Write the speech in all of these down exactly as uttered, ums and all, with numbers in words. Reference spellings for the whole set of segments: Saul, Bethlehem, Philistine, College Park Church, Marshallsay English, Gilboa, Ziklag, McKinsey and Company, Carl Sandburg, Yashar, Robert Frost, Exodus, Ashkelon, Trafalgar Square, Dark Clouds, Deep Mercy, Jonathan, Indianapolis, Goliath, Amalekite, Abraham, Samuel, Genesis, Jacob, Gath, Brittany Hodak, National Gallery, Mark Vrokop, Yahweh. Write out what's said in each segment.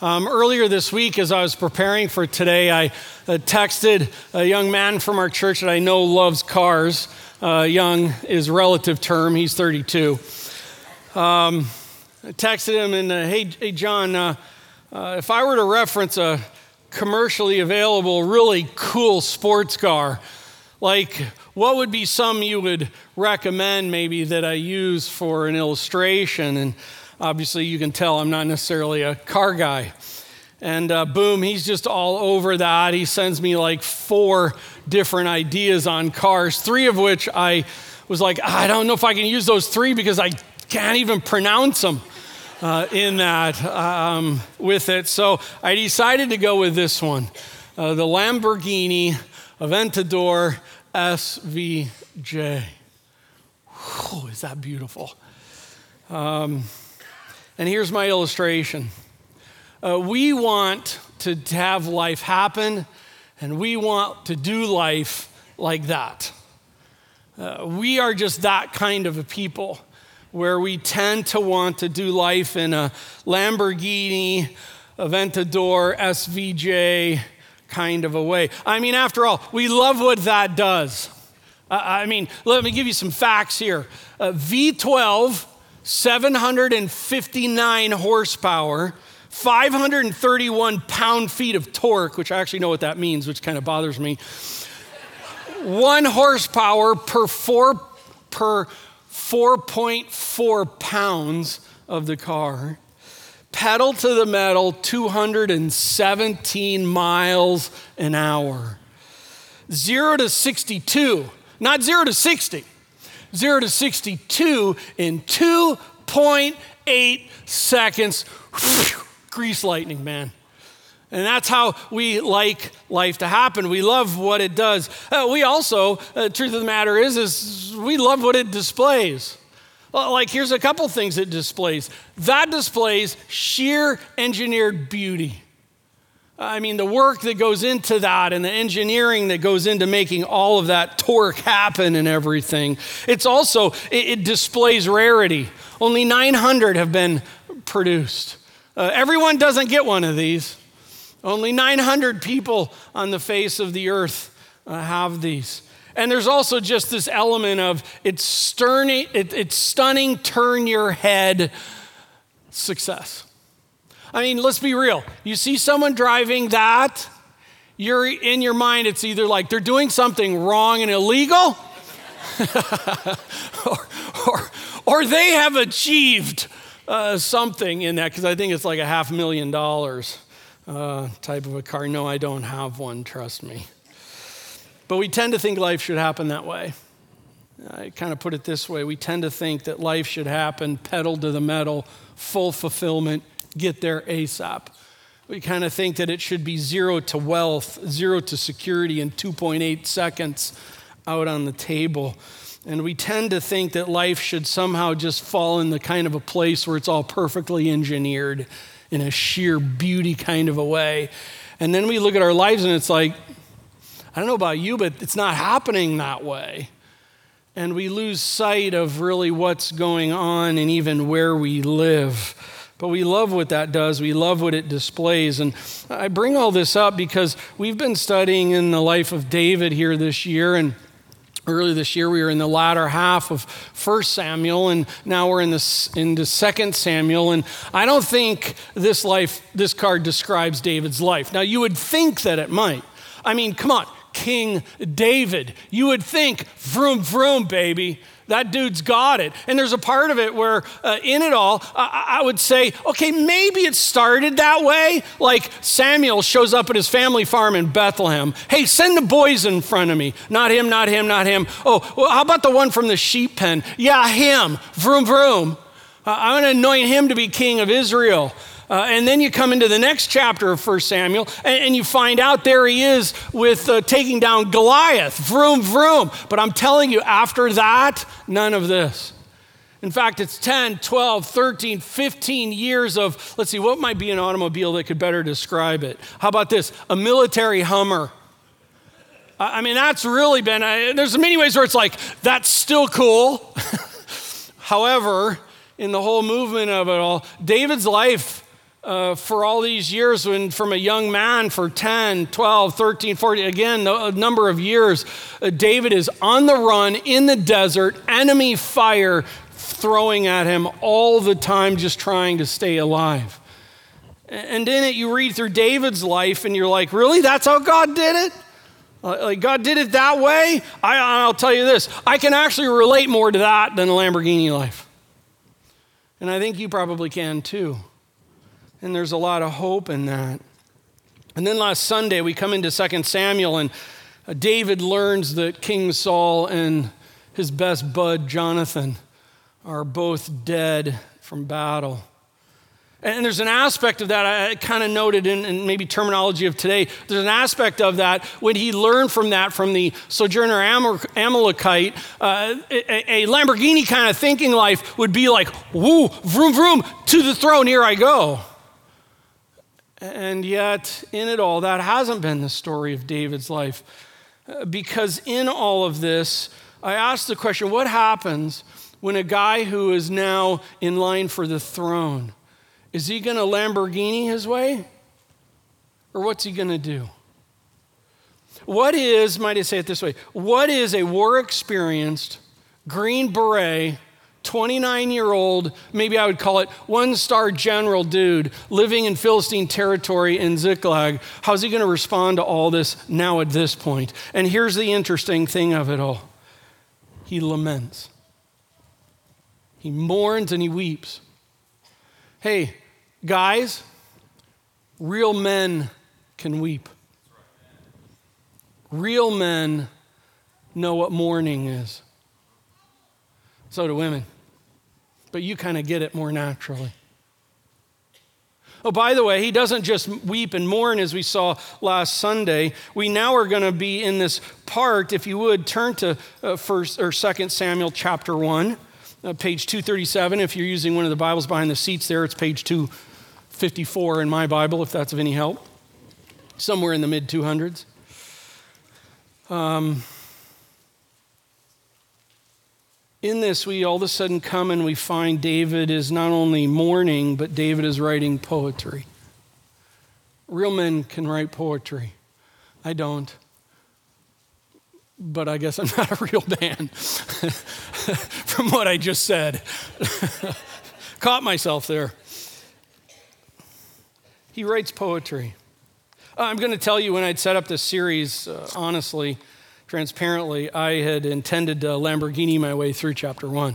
Um, earlier this week, as I was preparing for today, I uh, texted a young man from our church that I know loves cars. Uh, young is relative term. He's thirty-two. Um, I texted him and, uh, hey, hey, John, uh, uh, if I were to reference a commercially available, really cool sports car, like what would be some you would recommend maybe that I use for an illustration? And obviously, you can tell I'm not necessarily a car guy. And uh, boom, he's just all over that. He sends me like four different ideas on cars, three of which I was like, I don't know if I can use those three because I can't even pronounce them uh, in that um, with it. So I decided to go with this one, uh, the Lamborghini Aventador S V J. Whew, is that beautiful? Um And here's my illustration. Uh, we want to have life happen, and we want to do life like that. Uh, we are just that kind of a people where we tend to want to do life in a Lamborghini Aventador S V J kind of a way. I mean, after all, we love what that does. Uh, I mean, let me give you some facts here. Uh, V twelve... seven hundred fifty-nine horsepower, five hundred thirty-one pound-feet of torque, which I actually know what that means, which kind of bothers me. One horsepower per four per four point four pounds of the car. Pedal to the metal, two hundred seventeen miles an hour. Zero to sixty-two, not zero to sixty. Zero to sixty-two in two point eight seconds. Grease lightning, man. And that's how we like life to happen. We love what it does. Uh, we also, uh, truth of the matter is, is we love what it displays. Like here's a couple things it displays. That displays sheer engineered beauty. I mean, the work that goes into that and the engineering that goes into making all of that torque happen and everything. It's also, it, it displays rarity. Only nine hundred have been produced. Uh, everyone doesn't get one of these. Only nine hundred people on the face of the earth uh, have these. And there's also just this element of it's stunning, it, it's stunning turn your head success. I mean, let's be real. You see someone driving that, you're in your mind, it's either like they're doing something wrong and illegal, or, or, or they have achieved uh, something in that, because I think it's like a half million dollars uh, type of a car. No, I don't have one, trust me. But we tend to think life should happen that way. I kind of put it this way. We tend to think that life should happen pedal to the metal, full fulfillment, get there ASAP. We kind of think that it should be zero to wealth, zero to security in two point eight seconds out on the table. And we tend to think that life should somehow just fall in the kind of a place where it's all perfectly engineered in a sheer beauty kind of a way. And then we look at our lives and it's like, I don't know about you, but it's not happening that way. And we lose sight of really what's going on and even where we live. But we love what that does. We love what it displays. And I bring all this up because we've been studying in the life of David here this year. And earlier this year, we were in the latter half of First Samuel. And now we're in the, into Second Samuel. And I don't think this life, this card describes David's life. Now, you would think that it might. I mean, come on, King David. You would think, vroom, vroom, baby. That dude's got it. And there's a part of it where uh, in it all, I, I would say, okay, maybe it started that way. Like Samuel shows up at his family farm in Bethlehem. Hey, send the boys in front of me. Not him, not him, not him. Oh, well, how about the one from the sheep pen? Yeah, him. Vroom, vroom. Uh, I'm going to anoint him to be king of Israel. Uh, and then you come into the next chapter of First Samuel, and, and you find out there he is with uh, taking down Goliath. Vroom, vroom. But I'm telling you, after that, none of this. In fact, it's ten, twelve, thirteen, fifteen years of, let's see, what might be an automobile that could better describe it? How about this? A military Hummer. I, I mean, that's really been, I, there's many ways where it's like, that's still cool. However, in the whole movement of it all, David's life uh, for all these years, when from a young man for ten, twelve, thirteen, fourteen, again, a number of years, uh, David is on the run in the desert, enemy fire throwing at him all the time, just trying to stay alive. And in it, you read through David's life, and you're like, really? That's how God did it? Like, God did it that way? I, I'll tell you this, I can actually relate more to that than the Lamborghini life. And I think you probably can too. And there's a lot of hope in that. And then last Sunday, we come into Second Samuel, and David learns that King Saul and his best bud, Jonathan, are both dead from battle. And there's an aspect of that I kind of noted in, in maybe terminology of today. There's an aspect of that when he learned from that from the sojourner Amalekite, uh, a, a Lamborghini kind of thinking life would be like, woo, vroom, vroom, to the throne, here I go. And yet in it all, that hasn't been the story of David's life. Because in all of this, I asked the question, what happens when a guy who is now in line for the throne, is he going to Lamborghini his way? Or what's he going to do? What is, might I say it this way, what is a war-experienced, Green Beret, twenty-nine-year-old, maybe I would call it one-star general dude living in Philistine territory in Ziklag, how's he going to respond to all this now at this point? And here's the interesting thing of it all. He laments. He mourns and he weeps. Hey, guys, real men can weep. Real men know what mourning is. So do women. But you kind of get it more naturally. Oh, by the way, he doesn't just weep and mourn as we saw last Sunday. We now are going to be in this part, if you would, turn to uh, first or Second Samuel chapter one. Uh, page two thirty-seven, if you're using one of the Bibles behind the seats there, it's page two fifty-four in my Bible, if that's of any help. Somewhere in the mid two hundreds. Um, in this, we all of a sudden come and we find David is not only mourning, but David is writing poetry. Real men can write poetry. I don't. But I guess I'm not a real man from what I just said. Caught myself there. He writes poetry. I'm going to tell you, when I'd set up this series, uh, honestly, transparently, I had intended to Lamborghini my way through chapter one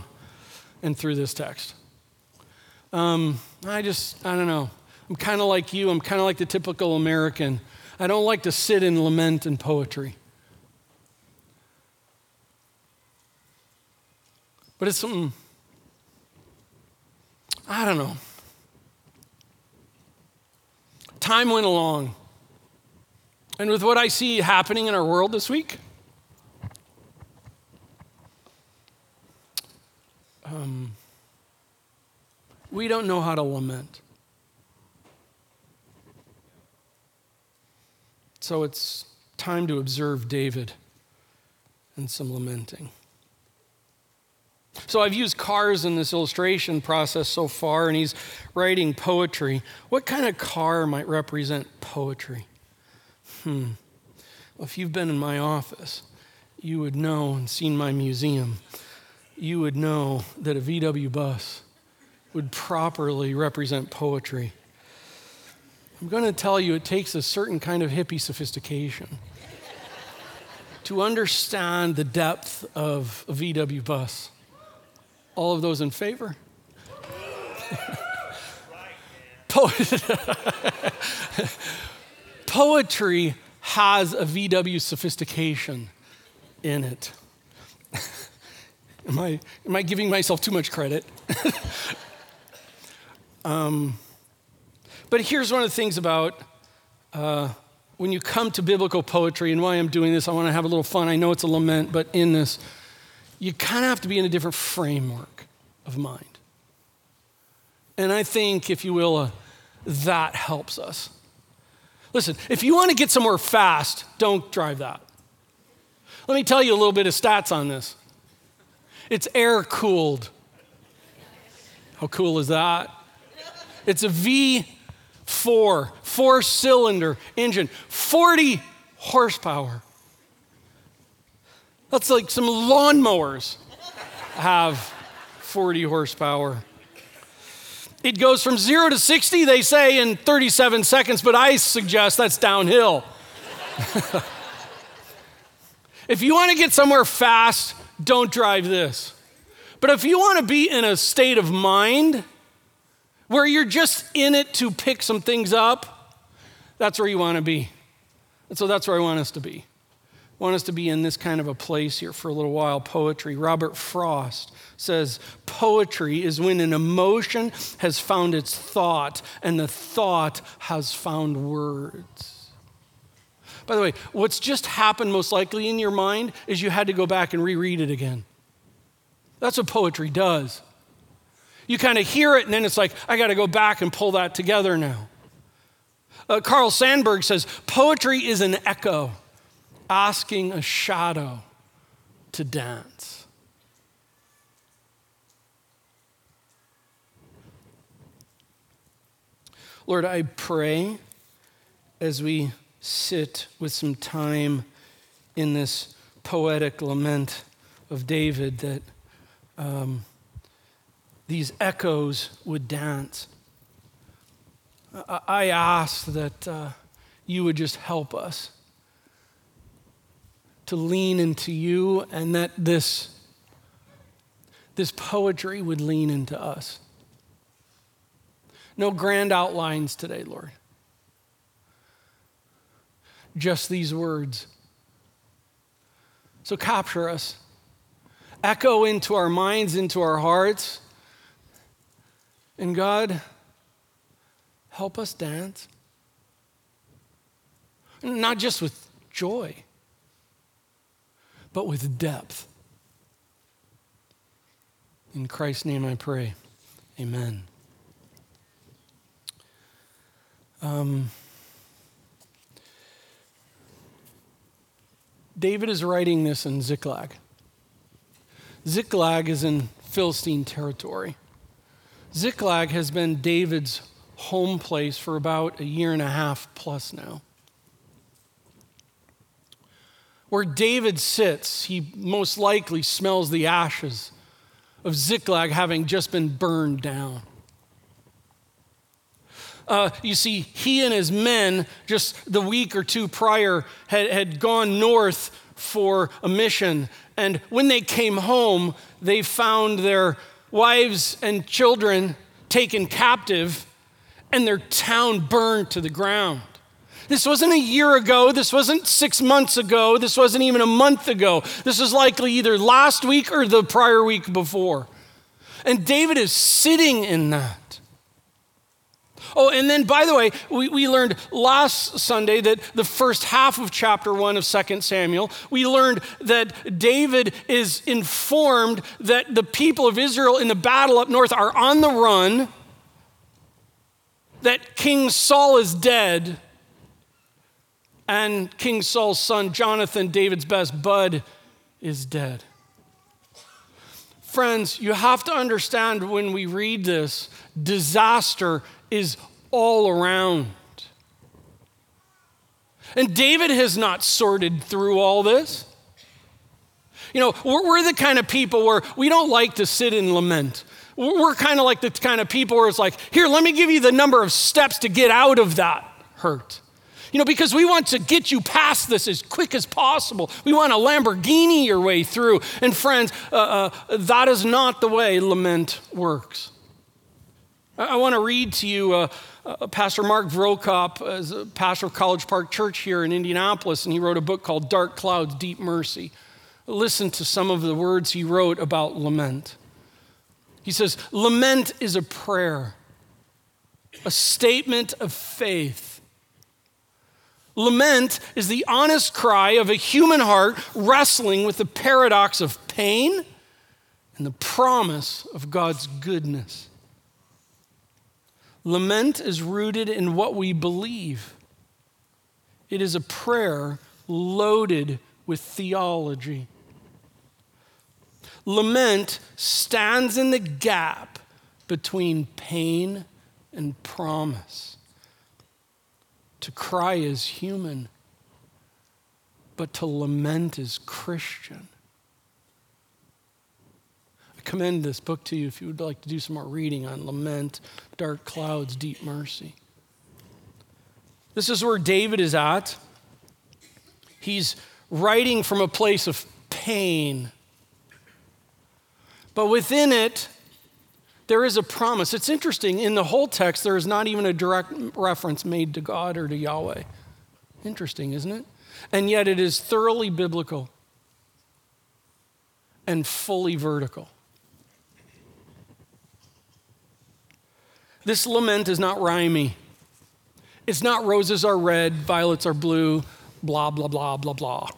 and through this text. Um, I just, I don't know. I'm kind of like you. I'm kind of like the typical American. I don't like to sit and lament in poetry. But it's something, I don't know. Time went along. And with what I see happening in our world this week, um, we don't know how to lament. So it's time to observe David and some lamenting. So I've used cars in this illustration process so far, and he's writing poetry. What kind of car might represent poetry? Hmm. Well, if you've been in my office, you would know, and seen my museum, you would know that a V W bus would properly represent poetry. I'm going to tell you, it takes a certain kind of hippie sophistication to understand the depth of a V W bus. All of those in favor? Poetry has a V W sophistication in it. am I am I giving myself too much credit? um, but here's one of the things about uh, when you come to biblical poetry, and why I'm doing this, I want to have a little fun. I know it's a lament, but in this, you kind of have to be in a different framework of mind. And I think, if you will, uh, that helps us. Listen, if you want to get somewhere fast, don't drive that. Let me tell you a little bit of stats on this. It's air-cooled. How cool is that? It's a V four, four-cylinder engine, forty horsepower. That's like some lawnmowers have forty horsepower. It goes from zero to sixty, they say, in thirty-seven seconds, but I suggest that's downhill. If you want to get somewhere fast, don't drive this. But if you want to be in a state of mind where you're just in it to pick some things up, that's where you want to be. And so that's where I want us to be. I want us to be in this kind of a place here for a little while. Poetry. Robert Frost says, poetry is when an emotion has found its thought and the thought has found words. By the way, what's just happened most likely in your mind is you had to go back and reread it again. That's what poetry does. You kind of hear it and then it's like, I got to go back and pull that together now. Uh, Carl Sandburg says, poetry is an echo asking a shadow to dance. Lord, I pray as we sit with some time in this poetic lament of David that um, these echoes would dance. I ask that uh, you would just help us to lean into you, and that this, this poetry would lean into us. No grand outlines today, Lord. Just these words. So capture us. Echo into our minds, into our hearts. And God, help us dance. Not just with joy, but with depth. In Christ's name I pray, amen. Um, David is writing this in Ziklag. Ziklag is in Philistine territory. Ziklag has been David's home place for about a year and a half plus now. Where David sits, he most likely smells the ashes of Ziklag having just been burned down. Uh, you see, he and his men, just the week or two prior, had, had gone north for a mission. And when they came home, they found their wives and children taken captive and their town burned to the ground. This wasn't a year ago. This wasn't six months ago. This wasn't even a month ago. This was likely either last week or the prior week before. And David is sitting in that. Oh, and then, by the way, we, we learned last Sunday that the first half of chapter one of Second Samuel, we learned that David is informed that the people of Israel in the battle up north are on the run, that King Saul is dead, and King Saul's son, Jonathan, David's best bud, is dead. Friends, you have to understand when we read this, disaster is all around. And David has not sorted through all this. You know, we're, we're the kind of people where we don't like to sit and lament. We're kind of like the kind of people where it's like, here, let me give you the number of steps to get out of that hurt. You know, because we want to get you past this as quick as possible. We want to Lamborghini your way through. And friends, uh, uh, that is not the way lament works. I, I want to read to you uh, uh, Pastor Mark Vrokop, as a pastor of College Park Church here in Indianapolis, and he wrote a book called Dark Clouds, Deep Mercy. Listen to some of the words he wrote about lament. He says, lament is a prayer, a statement of faith. Lament is the honest cry of a human heart wrestling with the paradox of pain and the promise of God's goodness. Lament is rooted in what we believe. It is a prayer loaded with theology. Lament stands in the gap between pain and promise. To cry is human, but to lament is Christian. I commend this book to you if you would like to do some more reading on lament, Dark Clouds, Deep Mercy. This is where David is at. He's writing from a place of pain. But within it, there is a promise. It's interesting, in the whole text, there is not even a direct reference made to God or to Yahweh. Interesting, isn't it? And yet it is thoroughly biblical and fully vertical. This lament is not rhymey. It's not roses are red, violets are blue, blah, blah, blah, blah, blah.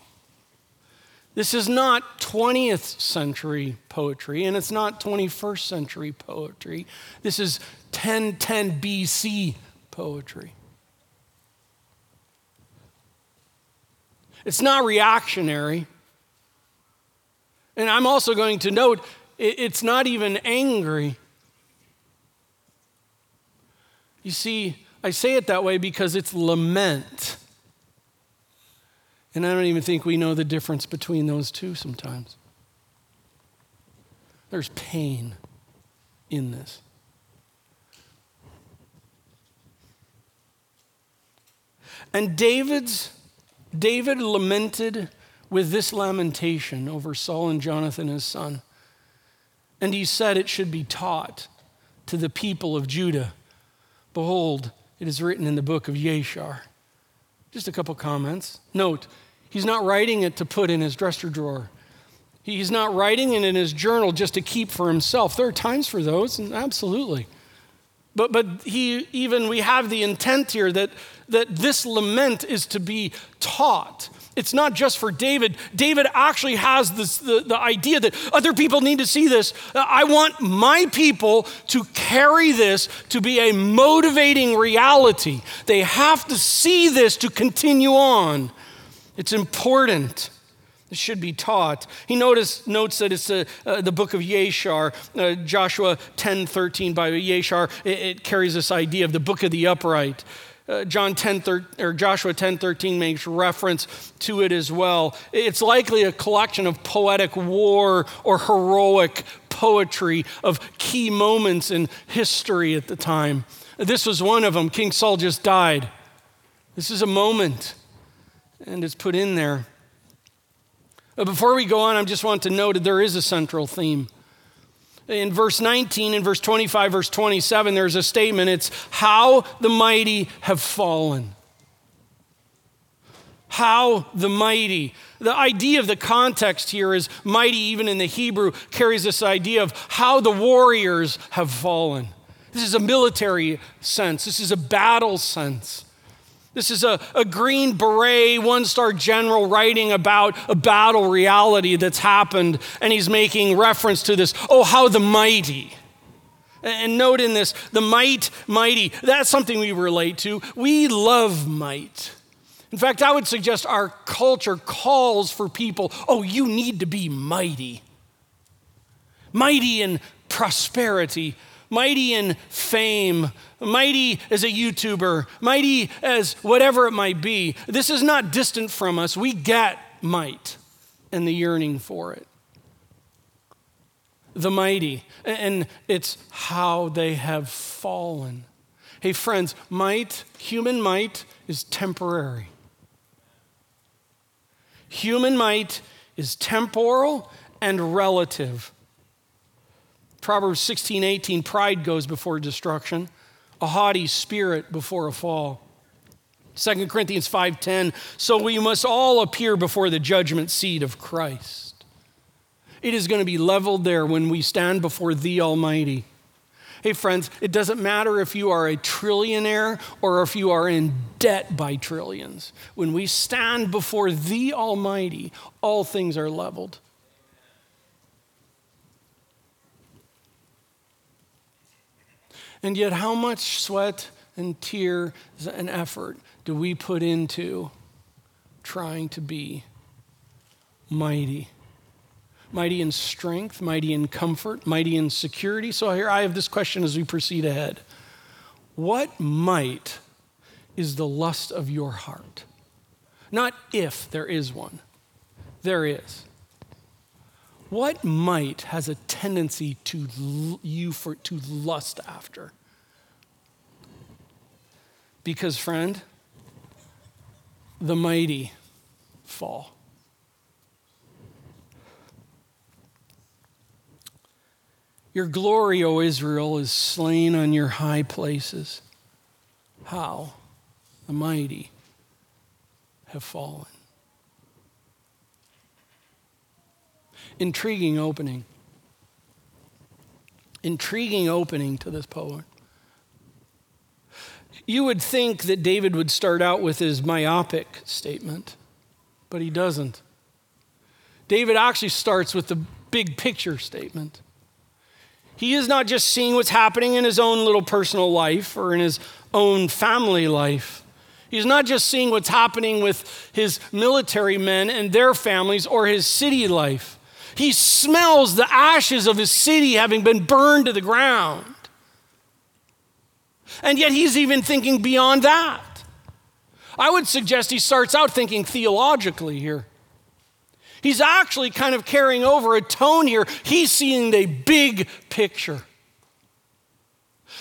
This is not twentieth century poetry, and it's not twenty-first century poetry. This is ten ten B C poetry. It's not reactionary. And I'm also going to note, it's not even angry. You see, I say it that way because it's lament. And I don't even think we know the difference between those two sometimes. There's pain in this. And David's, David lamented with this lamentation over Saul and Jonathan, his son. And he said it should be taught to the people of Judah. Behold, it is written in the book of Yashar. Just a couple comments. Note, he's not writing it to put in his dresser drawer. He's not writing it in his journal just to keep for himself. There are times for those, and absolutely. But but he even we have the intent here that, that this lament is to be taught. It's not just for David. David actually has this, the, the idea that other people need to see this. I want my people to carry this to be a motivating reality. They have to see this to continue on. It's important. It should be taught. He notice, notes that it's a, uh, the book of Yashar, uh, Joshua ten thirteen by Yashar. It, it carries this idea of the book of the upright. Uh, John ten, thir- or Joshua ten thirteen makes reference to it as well. It's likely a collection of poetic war or heroic poetry of key moments in history at the time. This was one of them. King Saul just died. This is a moment, and it's put in there. But before we go on, I just want to note that there is a central theme. In verse nineteen, in verse twenty-five, verse twenty-seven, there's a statement. It's how the mighty have fallen. How the mighty. The idea of the context here is mighty, even in the Hebrew, carries this idea of how the warriors have fallen. This is a military sense. This is a battle sense. This is a, a Green Beret, one-star general writing about a battle reality that's happened, and he's making reference to this, oh, how the mighty. And, and note in this, the might, mighty, that's something we relate to. We love might. In fact, I would suggest our culture calls for people, oh, you need to be mighty. Mighty in prosperity, mighty in fame, mighty as a YouTuber, mighty as whatever it might be. This is not distant from us. We get might and the yearning for it. The mighty, and it's how they have fallen. Hey friends, might, human might is temporary. Human might is temporal and relative. Proverbs sixteen eighteen, pride goes before destruction, a haughty spirit before a fall. Second Corinthians five ten, so we must all appear before the judgment seat of Christ. It is going to be leveled there when we stand before the Almighty. Hey friends, it doesn't matter if you are a trillionaire or if you are in debt by trillions. When we stand before the Almighty, all things are leveled. And yet how much sweat and tears and effort do we put into trying to be mighty? Mighty in strength, mighty in comfort, mighty in security. So here I have this question as we proceed ahead. What might is the lust of your heart. Not if there is one. There is. What might has a tendency to l- you for to lust after? Because, friend, the mighty fall. Your glory, O Israel, is slain on your high places. How? The mighty have fallen. Intriguing opening. Intriguing opening to this poem. You would think that David would start out with his myopic statement, but he doesn't. David actually starts with the big picture statement. He is not just seeing what's happening in his own little personal life or in his own family life. He's not just seeing what's happening with his military men and their families or his city life. He smells the ashes of his city having been burned to the ground. And yet he's even thinking beyond that. I would suggest he starts out thinking theologically here. He's actually kind of carrying over a tone here. He's seeing the big picture.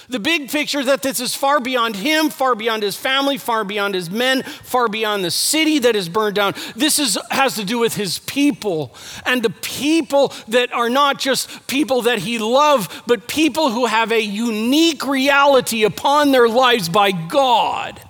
The big picture that this is far beyond him, far beyond his family, far beyond his men, far beyond the city that is burned down. This is, has to do with his people. And the people that are not just people that he loves, but people who have a unique reality upon their lives by God.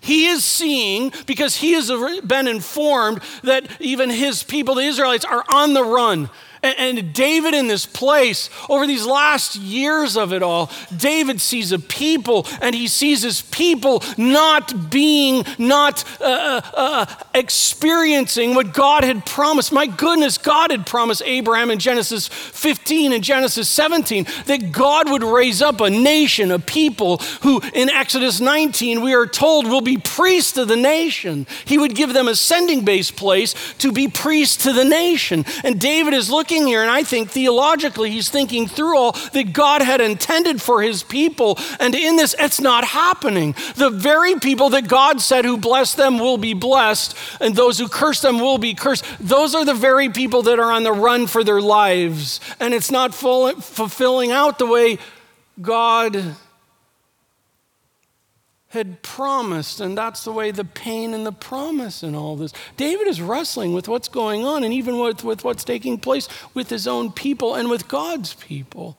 He is seeing, because he has been informed that even his people, the Israelites, are on the run. And David in this place, over these last years of it all, David sees a people, and he sees his people not being, not uh, uh, experiencing what God had promised. My goodness, God had promised Abraham in Genesis fifteen and Genesis seventeen that God would raise up a nation, a people who in Exodus nineteen we are told will be priest to the nation. He would give them a sending base place to be priest to the nation. And David is looking here, and I think theologically he's thinking through all that God had intended for his people, and in this it's not happening. The very people that God said who bless them will be blessed, and those who curse them will be cursed. Those are the very people that are on the run for their lives, and it's not full, fulfilling out the way God had promised, and that's the way the pain and the promise and all this. David is wrestling with what's going on and even with, with what's taking place with his own people and with God's people.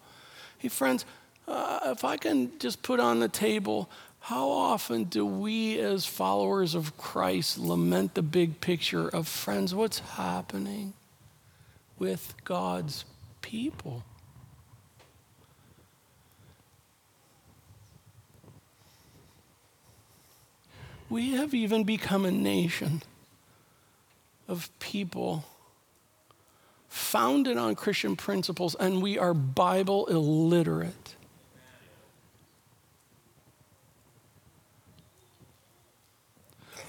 Hey, friends, uh, if I can just put on the table, how often do we as followers of Christ lament the big picture of, friends, what's happening with God's people? We have even become a nation of people founded on Christian principles, and we are Bible illiterate.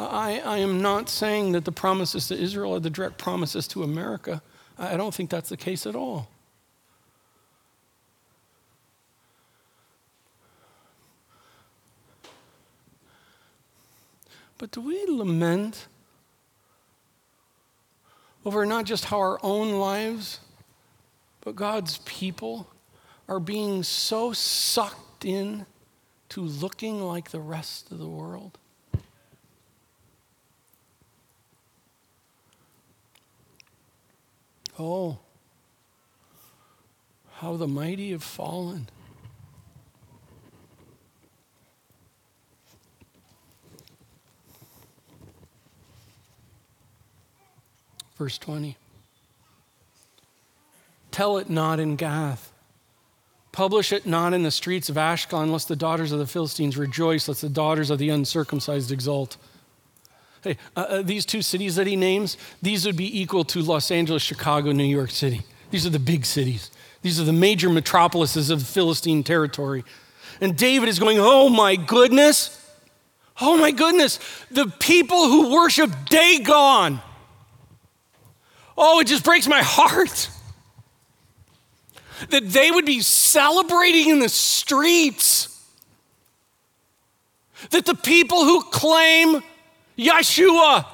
I, I am not saying that the promises to Israel are the direct promises to America. I don't think that's the case at all. But do we lament over not just how our own lives, but God's people are being so sucked in to looking like the rest of the world? Oh, how the mighty have fallen. Verse twenty, tell it not in Gath. Publish it not in the streets of Ashkelon, lest the daughters of the Philistines rejoice, lest the daughters of the uncircumcised exult. Hey, uh, uh, these two cities that he names, these would be equal to Los Angeles, Chicago, New York City. These are the big cities. These are the major metropolises of Philistine territory. And David is going, oh my goodness, oh my goodness, the people who worship Dagon. Oh, it just breaks my heart that they would be celebrating in the streets that the people who claim Yeshua,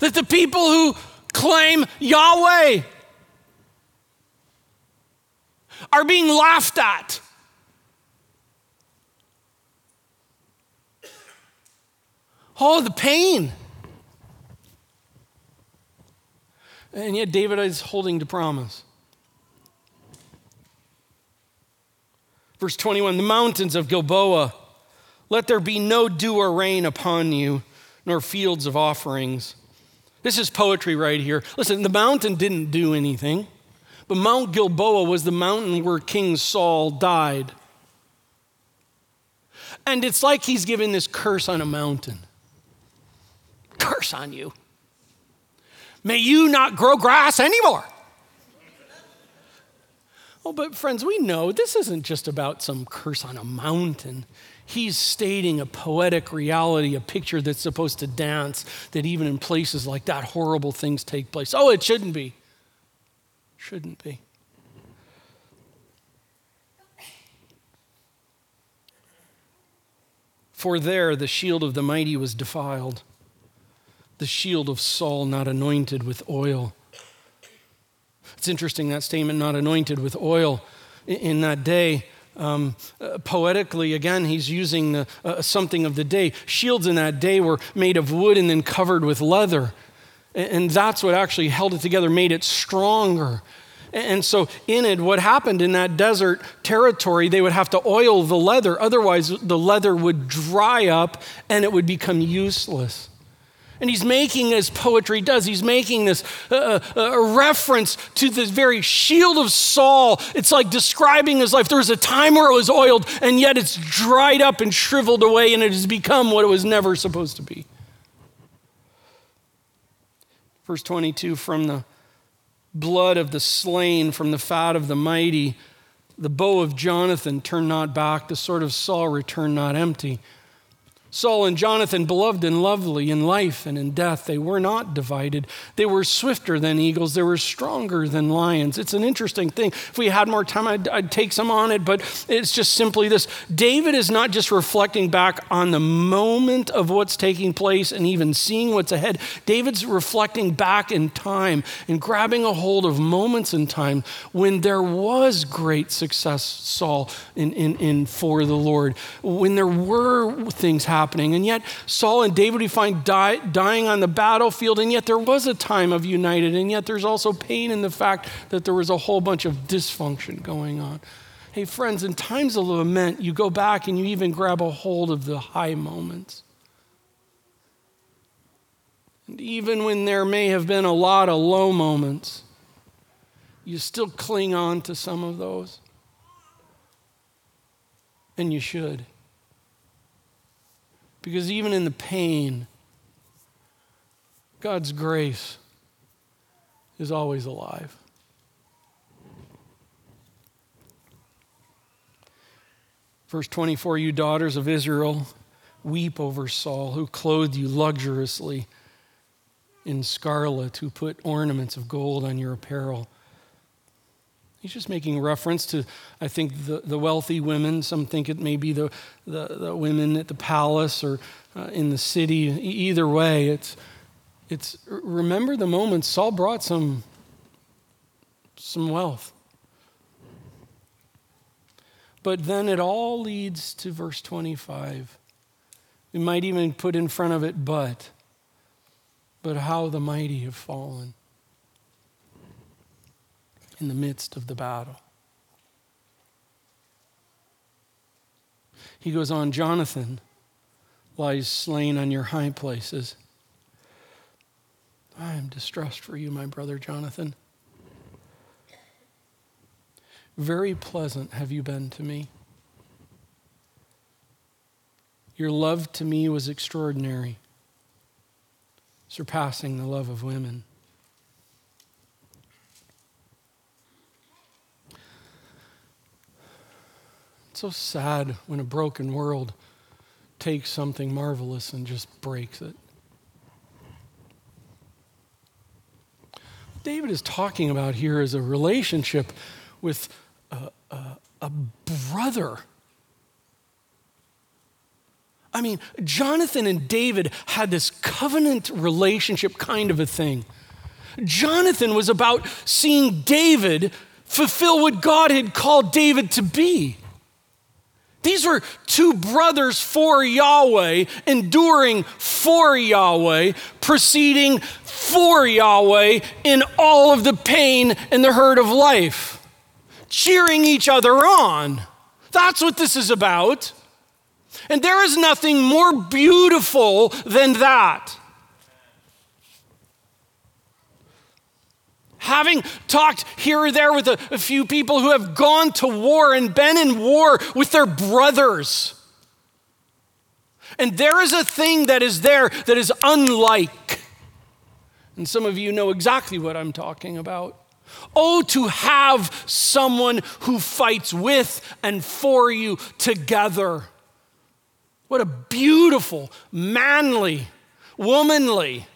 that the people who claim Yahweh are being laughed at. Oh, the pain. And yet David is holding to promise. Verse twenty-one, the mountains of Gilboa, let there be no dew or rain upon you, nor fields of offerings. This is poetry right here. Listen, the mountain didn't do anything, but Mount Gilboa was the mountain where King Saul died. And it's like he's given this curse on a mountain. Curse on you. May you not grow grass anymore. Oh, but friends, we know this isn't just about some curse on a mountain. He's stating a poetic reality, a picture that's supposed to dance, that even in places like that, horrible things take place. Oh, it shouldn't be. Shouldn't be. For there, the shield of the mighty was defiled, the shield of Saul not anointed with oil. It's interesting, that statement, not anointed with oil, in that day. Um, uh, poetically, again, he's using the, uh, something of the day. Shields in that day were made of wood and then covered with leather. And, and that's what actually held it together, made it stronger. And, and so in it, what happened in that desert territory, they would have to oil the leather. Otherwise, the leather would dry up and it would become useless. And he's making, as poetry does, he's making this uh, uh, reference to this very shield of Saul. It's like describing his life. There was a time where it was oiled, and yet it's dried up and shriveled away, and it has become what it was never supposed to be. Verse twenty-two, from the blood of the slain, from the fat of the mighty, the bow of Jonathan turned not back, the sword of Saul returned not empty. Saul and Jonathan, beloved and lovely in life and in death, they were not divided. They were swifter than eagles. They were stronger than lions. It's an interesting thing. If we had more time, I'd, I'd take some on it, but it's just simply this. David is not just reflecting back on the moment of what's taking place and even seeing what's ahead. David's reflecting back in time and grabbing a hold of moments in time when there was great success, Saul, in, in, in for the Lord, when there were things happening. Happening. And yet Saul and David we find die, dying on the battlefield, and yet there was a time of united, and yet there's also pain in the fact that there was a whole bunch of dysfunction going on. Hey friends, in times of lament, you go back and you even grab a hold of the high moments. And even when there may have been a lot of low moments, you still cling on to some of those. And you should. Because even in the pain, God's grace is always alive. Verse twenty-four, you daughters of Israel, weep over Saul, who clothed you luxuriously in scarlet, who put ornaments of gold on your apparel. He's just making reference to, I think, the, the wealthy women. Some think it may be the, the, the women at the palace or uh, in the city. E- either way, it's it's remember the moment Saul brought some some wealth. But then it all leads to verse twenty-five. We might even put in front of it, but, but how the mighty have fallen in the midst of the battle. He goes on, Jonathan lies slain on your high places. I am distressed for you, my brother Jonathan. Very pleasant have you been to me. Your love to me was extraordinary, surpassing the love of women. So sad when a broken world takes something marvelous and just breaks it. What David is talking about here is a relationship with a, a, a brother. I mean, Jonathan and David had this covenant relationship kind of a thing. Jonathan was about seeing David fulfill what God had called David to be. These were two brothers for Yahweh, enduring for Yahweh, proceeding for Yahweh in all of the pain and the hurt of life, cheering each other on. That's what this is about. And there is nothing more beautiful than that. Having talked here or there with a, a few people who have gone to war and been in war with their brothers. And there is a thing that is there that is unlike. And some of you know exactly what I'm talking about. Oh, to have someone who fights with and for you together. What a beautiful, manly, womanly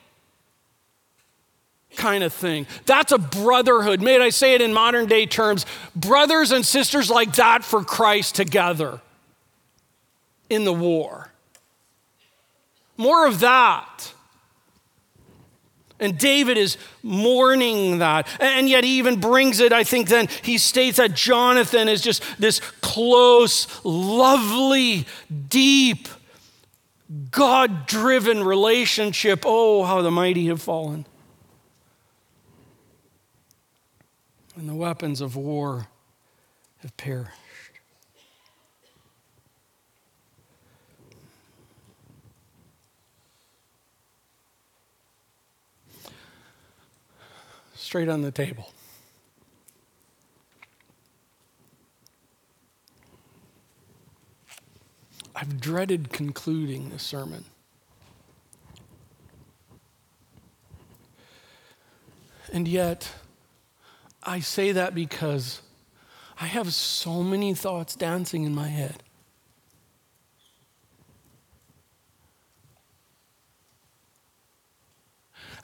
kind of thing. That's a brotherhood. May I say it in modern day terms? Brothers and sisters like that for Christ together in the war. More of that. And David is mourning that. And yet he even brings it, I think then he states that Jonathan is just this close, lovely, deep, God-driven relationship. Oh, how the mighty have fallen. And the weapons of war have perished. Straight on the table. I've dreaded concluding this sermon. And yet, I say that because I have so many thoughts dancing in my head.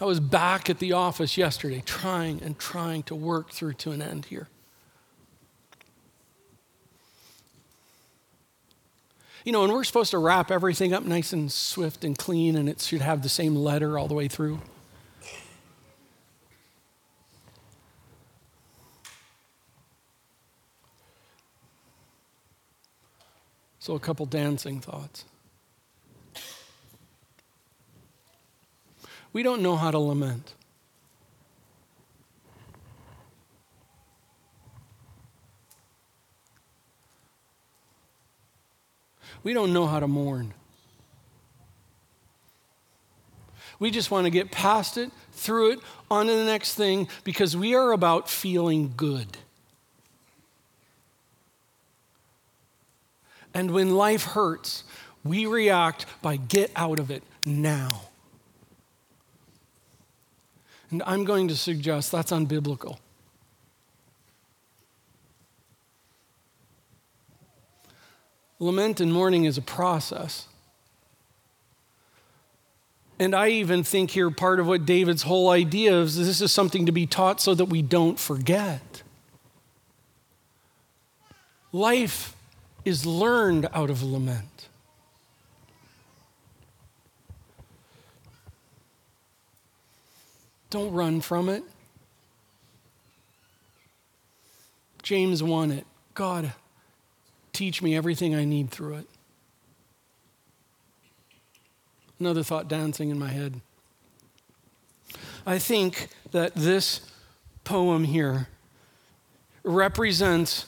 I was back at the office yesterday trying and trying to work through to an end here. You know, and we're supposed to wrap everything up nice and swift and clean, and it should have the same letter all the way through. So a couple dancing thoughts. We don't know how to lament. We don't know how to mourn. We just want to get past it, through it, on to the next thing, because we are about feeling good. And when life hurts, we react by get out of it now. And I'm going to suggest that's unbiblical. Lament and mourning is a process. And I even think here part of what David's whole idea is, this is something to be taught so that we don't forget. Life is learned out of lament. Don't run from it. James won it. God, teach me everything I need through it. Another thought dancing in my head. I think that this poem here represents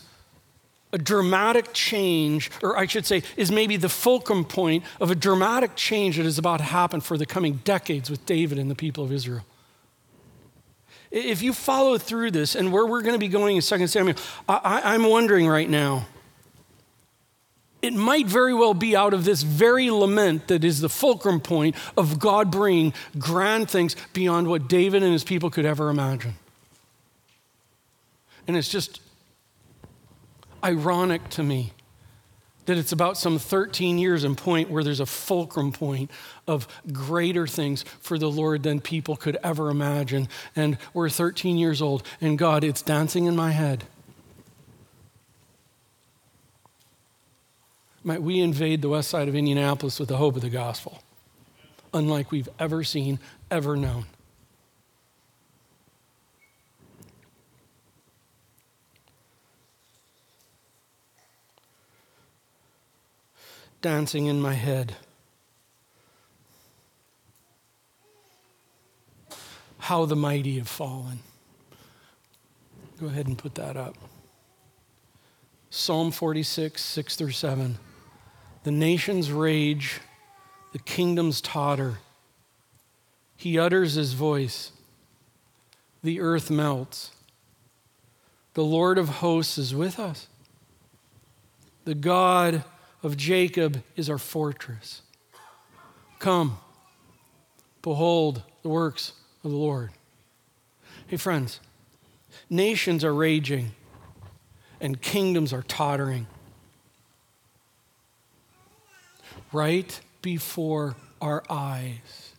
a dramatic change, or I should say, is maybe the fulcrum point of a dramatic change that is about to happen for the coming decades with David and the people of Israel. If you follow through this, and where we're going to be going in Second Samuel, I, I, I'm wondering right now, it might very well be out of this very lament that is the fulcrum point of God bringing grand things beyond what David and his people could ever imagine. And it's just ironic to me that it's about some thirteen years in point where there's a fulcrum point of greater things for the Lord than people could ever imagine. And we're thirteen years old, and God, it's dancing in my head. might we invade the west side of Indianapolis with the hope of the gospel, unlike we've ever seen, ever known. Dancing in my head. How the mighty have fallen. Go ahead and put that up. Psalm forty-six, six through seven. The nations rage, the kingdoms totter. He utters his voice. The earth melts. The Lord of hosts is with us. The God of Jacob is our fortress. Come, behold the works of the Lord. Hey friends, nations are raging and kingdoms are tottering. Right before our eyes.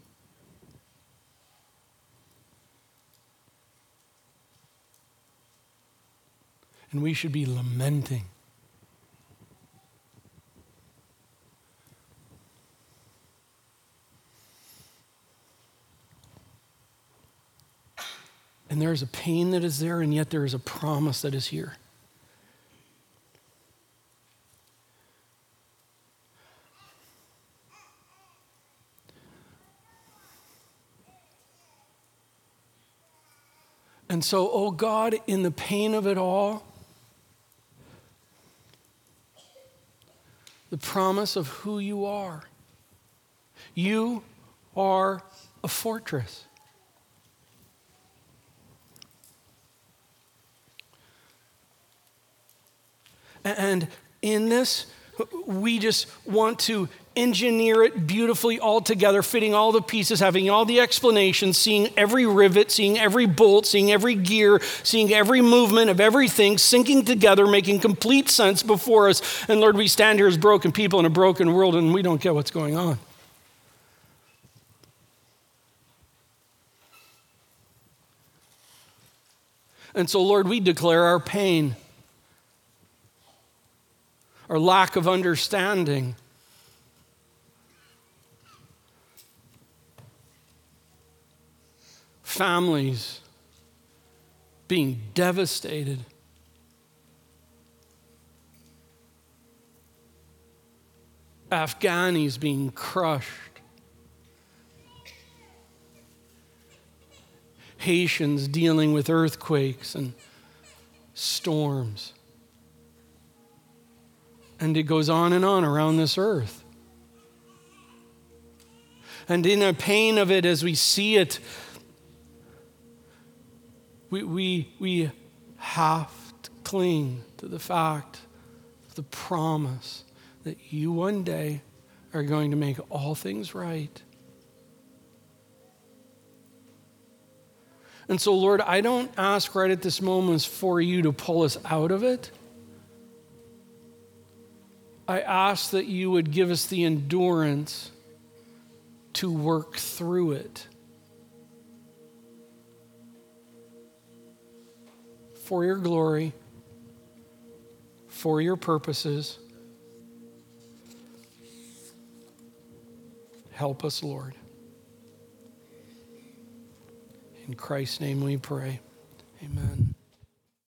And we should be lamenting. And there is a pain that is there, and yet there is a promise that is here. And so, oh God, in the pain of it all, the promise of who you are. You are a fortress. And in this, we just want to engineer it beautifully all together, fitting all the pieces, having all the explanations, seeing every rivet, seeing every bolt, seeing every gear, seeing every movement of everything, sinking together, making complete sense before us. And Lord, we stand here as broken people in a broken world, and we don't get what's going on. And so, Lord, we declare our pain, or lack of understanding. Families being devastated. Afghanis being crushed. Haitians dealing with earthquakes and storms. And it goes on and on around this earth. And in the pain of it, as we see it, we, we, we have to cling to the fact, the promise that you one day are going to make all things right. And so, Lord, I don't ask right at this moment for you to pull us out of it. I ask that you would give us the endurance to work through it for your glory, for your purposes. Help us, Lord. In Christ's name we pray. Amen.